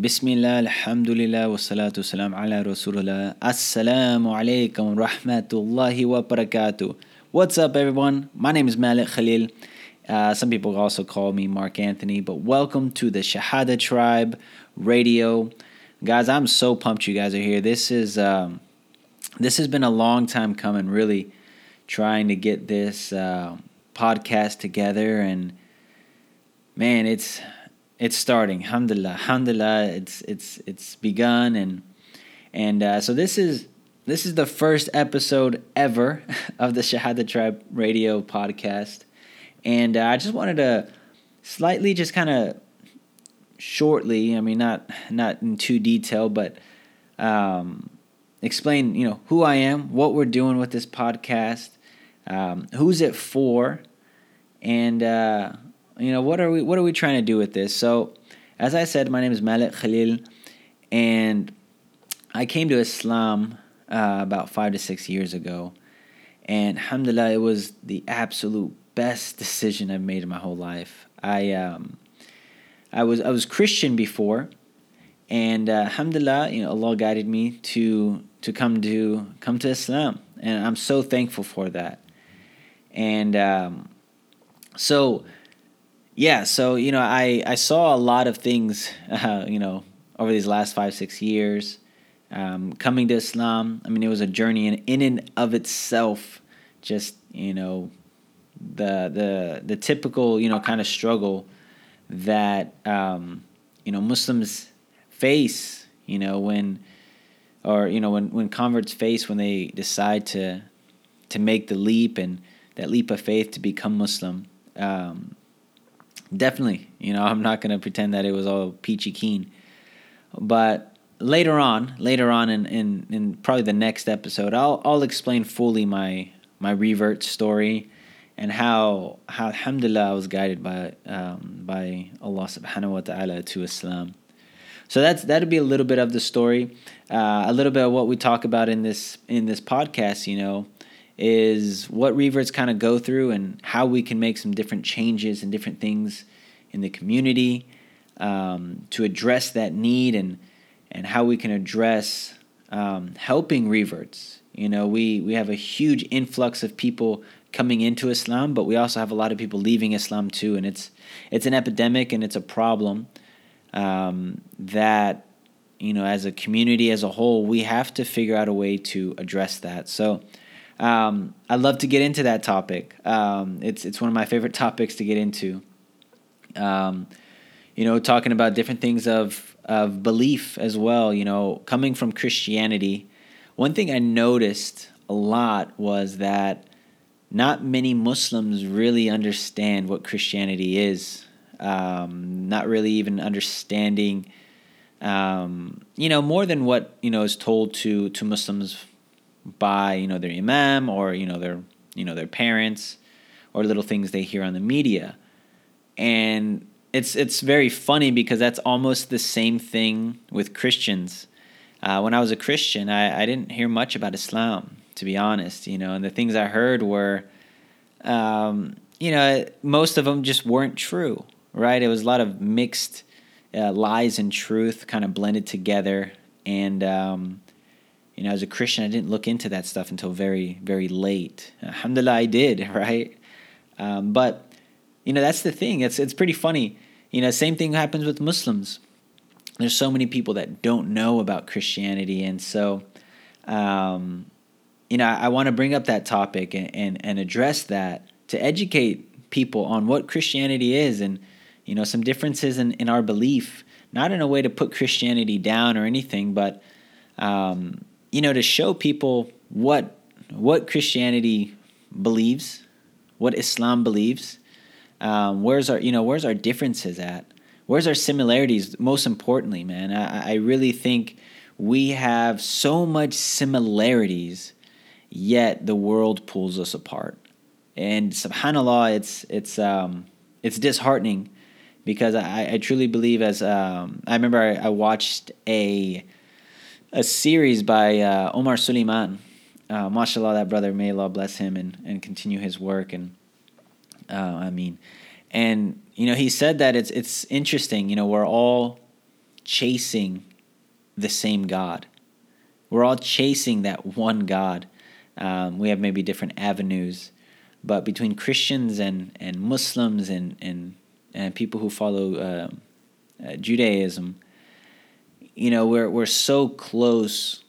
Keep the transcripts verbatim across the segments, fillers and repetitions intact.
Bismillah, alhamdulillah, wassalatu salam ala rasulullah. Assalamu alaikum rahmatullahi wa barakatuh. What's up, everyone? My name is Malik Khalil. Uh, some people also call me Mark Anthony, but welcome to the Shahada Tribe Radio. Guys, I'm so pumped you guys are here. This is um, this has been a long time coming, really trying to get this uh, podcast together. And man, it's... It's starting. Alhamdulillah. Alhamdulillah. It's it's it's begun, and and uh, so this is this is the first episode ever of the Shahada Tribe Radio podcast, and uh, I just wanted to slightly, just kind of shortly, I mean, not not in too detail, but um, explain, you know, who I am, what we're doing with this podcast, um, who's it for, and. Uh, You know, what are we what are we trying to do with this? So, as I said, my name is Malik Khalil, and I came to Islam uh, about five to six years ago. And alhamdulillah, it was the absolute best decision I've made in my whole life. I um, I was I was Christian before, and uh, alhamdulillah, you know, Allah guided me to to come to come to Islam, and I'm so thankful for that. And um, so. Yeah, so, you know, I, I saw a lot of things, uh, you know, over these last five, six years. Um, coming to Islam, I mean, it was a journey in, in and of itself. Just, you know, the the the typical, you know, kind of struggle that, um, you know, Muslims face, you know, when, or, you know, when, when converts face when they decide to to make the leap, and that leap of faith to become Muslim. Um Definitely, you know, I'm not going to pretend that it was all peachy keen. But later on, later on in, in, in probably the next episode, I'll I'll explain fully my my revert story and how, how alhamdulillah, I was guided by um, by Allah subhanahu wa ta'ala to Islam. So that's that'll be a little bit of the story. Uh, a little bit of what we talk about in this in this podcast, you know, is what reverts kind of go through and how we can make some different changes and different things in the community um, to address that need, and and how we can address um, helping reverts. You know, we, we have a huge influx of people coming into Islam, but we also have a lot of people leaving Islam too, and it's it's an epidemic, and it's a problem um, that, you know, as a community as a whole, we have to figure out a way to address that. So... Um, I'd love to get into that topic. Um, it's it's one of my favorite topics to get into. Um, you know, talking about different things of of belief as well. You know, coming from Christianity, one thing I noticed a lot was that not many Muslims really understand what Christianity is. Um, not really even understanding, um, you know, more than what, you know, is told to to Muslims by, you know, their imam, or, you know, their, you know, their parents, or little things they hear on the media. And it's it's very funny, because that's almost the same thing with Christians. Uh, when I was a Christian, I, I didn't hear much about Islam, to be honest, you know, and the things I heard were, um, you know, most of them just weren't true, right? It was a lot of mixed uh, lies and truth kind of blended together, and... Um, You know, as a Christian, I didn't look into that stuff until very, very late. Alhamdulillah, I did, right? Um, but, you know, that's the thing. It's it's pretty funny. You know, same thing happens with Muslims. There's so many people that don't know about Christianity. And so, um, you know, I, I want to bring up that topic and, and, and address that, to educate people on what Christianity is, and, you know, some differences in, in our belief. Not in a way to put Christianity down or anything, but... Um, You know, to show people what what Christianity believes, what Islam believes, um, where's our you know where's our differences at, where's our similarities? Most importantly, man, I, I really think we have so much similarities, yet the world pulls us apart. And subhanallah, it's it's um, it's disheartening, because I, I truly believe, as um, I remember I, I watched a. a series by uh, Omar Suleiman. Uh, mashallah, that brother, may Allah bless him and, and continue his work. And uh, I mean, and, you know, he said that it's it's interesting, you know, we're all chasing the same God. We're all chasing that one God. Um, we have maybe different avenues, but between Christians and, and Muslims and, and, and people who follow uh, uh, Judaism, you know, we're we're so close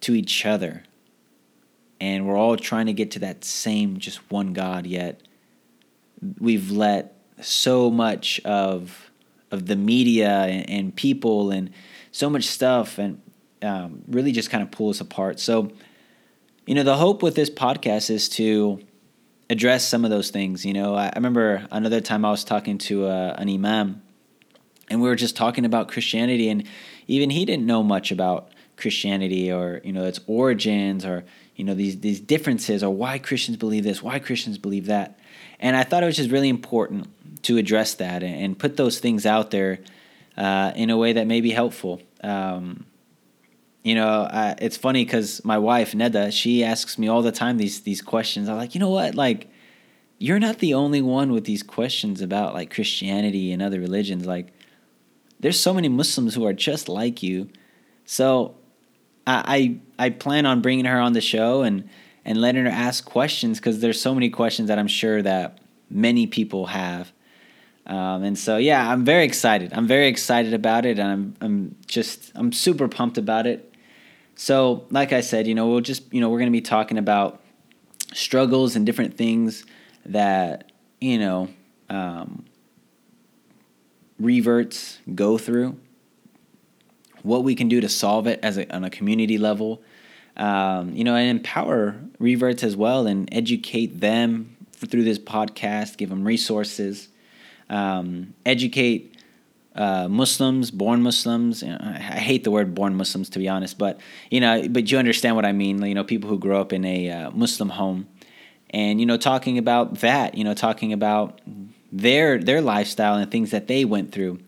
to each other, and we're all trying to get to that same just one God, yet we've let so much of of the media and, and people and so much stuff and um, really just kind of pull us apart. So, you know, the hope with this podcast is to address some of those things. You know, I, I remember another time I was talking to uh, an imam, and we were just talking about Christianity, and even he didn't know much about Christianity or, you know, its origins or, you know, these these differences or why Christians believe this, why Christians believe that. And I thought it was just really important to address that and, and put those things out there uh, in a way that may be helpful. Um, you know, I, it's funny because my wife, Neda, she asks me all the time these these questions. I'm like, you know what, like, you're not the only one with these questions about, like, Christianity and other religions. Like, there's so many Muslims who are just like you. So I I, I plan on bringing her on the show and, and letting her ask questions, because there's so many questions that I'm sure that many people have. Um, and so, yeah, I'm very excited. I'm very excited about it, and I'm I'm just I'm super pumped about it. So, like I said, you know, we'll just, you know, we're going to be talking about struggles and different things that, you know, um, reverts go through, what we can do to solve it as a, on a community level, um, you know, and empower reverts as well and educate them through this podcast, give them resources, um, educate uh, Muslims, born Muslims. You know, I hate the word born Muslims, to be honest, but, you know, but you understand what I mean, you know, people who grow up in a uh, Muslim home and, you know, talking about that, you know, talking about their their lifestyle and things that they went through.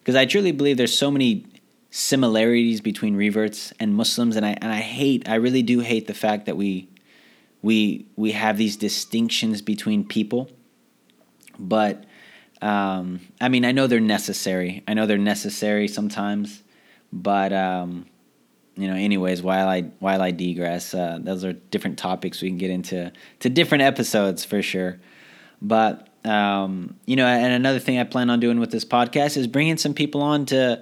Because I truly believe there's so many similarities between reverts and Muslims, and I and I hate, I really do hate the fact that we we we have these distinctions between people. But um, I mean, I know they're necessary. I know they're necessary sometimes. But um, you know, anyways, while I while I digress, uh, those are different topics we can get into to different episodes for sure. But Um, you know, and another thing I plan on doing with this podcast is bringing some people on to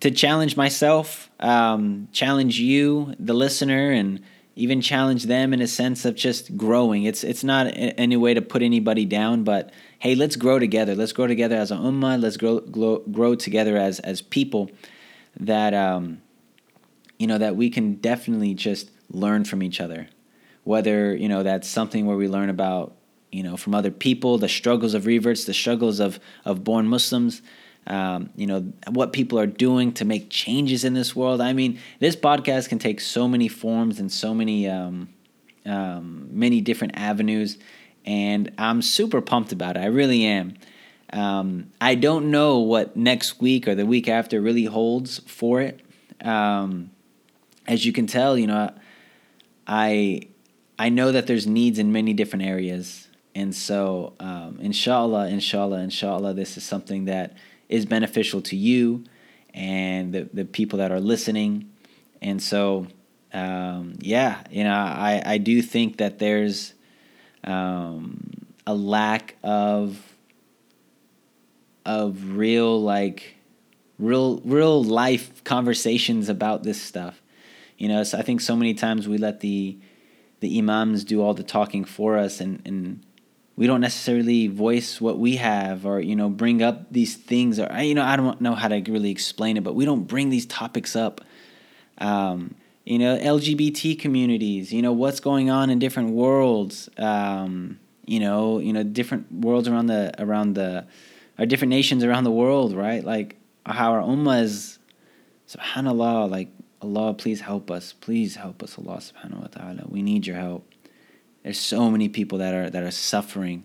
to challenge myself, um, challenge you, the listener, and even challenge them in a sense of just growing. It's it's not any way to put anybody down, but hey, let's grow together. Let's grow together as an ummah. Let's grow grow, grow together as as people that um, you know, that we can definitely just learn from each other. Whether, you know, that's something where we learn about, you know, from other people, the struggles of reverts, the struggles of, of born Muslims, um, you know, what people are doing to make changes in this world. I mean, this podcast can take so many forms and so many, um, um, many different avenues, and I'm super pumped about it. I really am. Um, I don't know what next week or the week after really holds for it. Um, as you can tell, you know, I, I know that there's needs in many different areas. And so, um, inshallah, inshallah, inshallah, this is something that is beneficial to you and the, the people that are listening. And so, um, yeah, you know, I, I do think that there's um, a lack of of real like real real life conversations about this stuff. You know, so I think so many times we let the the imams do all the talking for us, and, and we don't necessarily voice what we have, or, you know, bring up these things, or, you know, I don't know how to really explain it, but we don't bring these topics up. Um, you know, L G B T communities, you know, what's going on in different worlds, um, you know, you know, different worlds around the, around the, or different nations around the world, right? Like how our ummah is, subhanAllah, like, Allah, please help us. Please help us, Allah subhanahu wa ta'ala. We need your help. There's so many people that are that are suffering.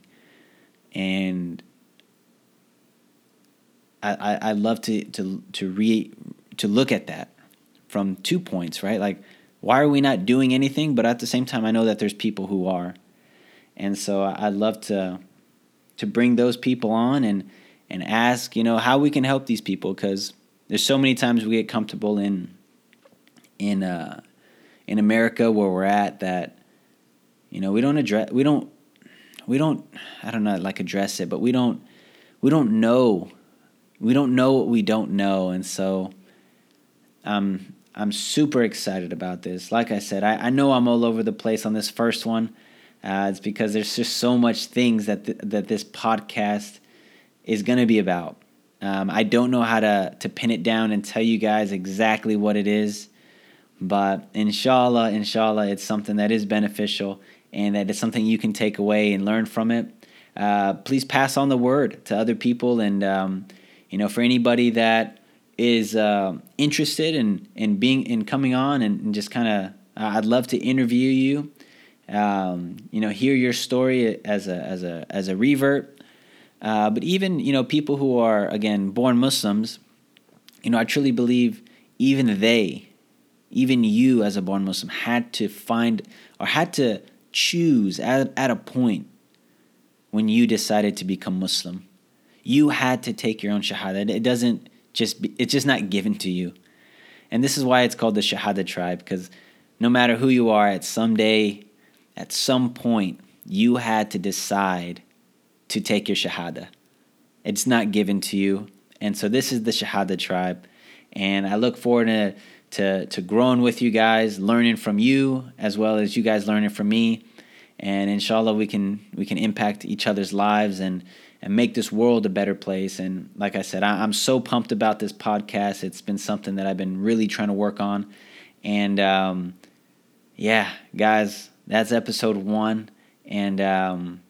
And I, I, I love to to to re to look at that from two points, right? Like, why are we not doing anything? But at the same time, I know that there's people who are. And so I, I love to to bring those people on and and ask, you know, how we can help these people, because there's so many times we get comfortable in in uh, in America where we're at that, you know, we don't address, we don't, we don't, I don't know, like address it, but we don't, we don't know, we don't know what we don't know, and so, um, I'm super excited about this. Like I said, I, I know I'm all over the place on this first one. Uh, it's because there's just so much things that th- that this podcast is going to be about. Um, I don't know how to, to pin it down and tell you guys exactly what it is, but inshallah, inshallah, it's something that is beneficial and that it's something you can take away and learn from it. Uh, please pass on the word to other people, and um, you know, for anybody that is uh, interested in, in being in coming on and, and just kind of, uh, I'd love to interview you. Um, you know, hear your story as a as a as a revert, uh, but even, you know, people who are, again, born Muslims, you know, I truly believe even they, even you as a born Muslim, had to find or had to choose at at a point when you decided to become Muslim, you had to take your own shahada. It doesn't just be, it's just not given to you, and this is why it's called the Shahada Tribe, because no matter who you are, at some day, at some point, you had to decide to take your shahada. It's not given to you. And so this is the Shahada Tribe. And I look forward to, to, to growing with you guys, learning from you, as well as you guys learning from me. And inshallah, we can we can impact each other's lives and, and make this world a better place. And like I said, I, I'm so pumped about this podcast. It's been something that I've been really trying to work on. And um, yeah, guys, that's episode one, and um,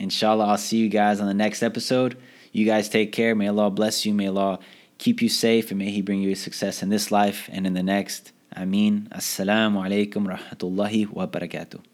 inshallah, I'll see you guys on the next episode. You guys take care. May Allah bless you. May Allah keep you safe, and may He bring you success in this life and in the next. Ameen. Assalamu alaikum rahmatullahi wa barakatuh.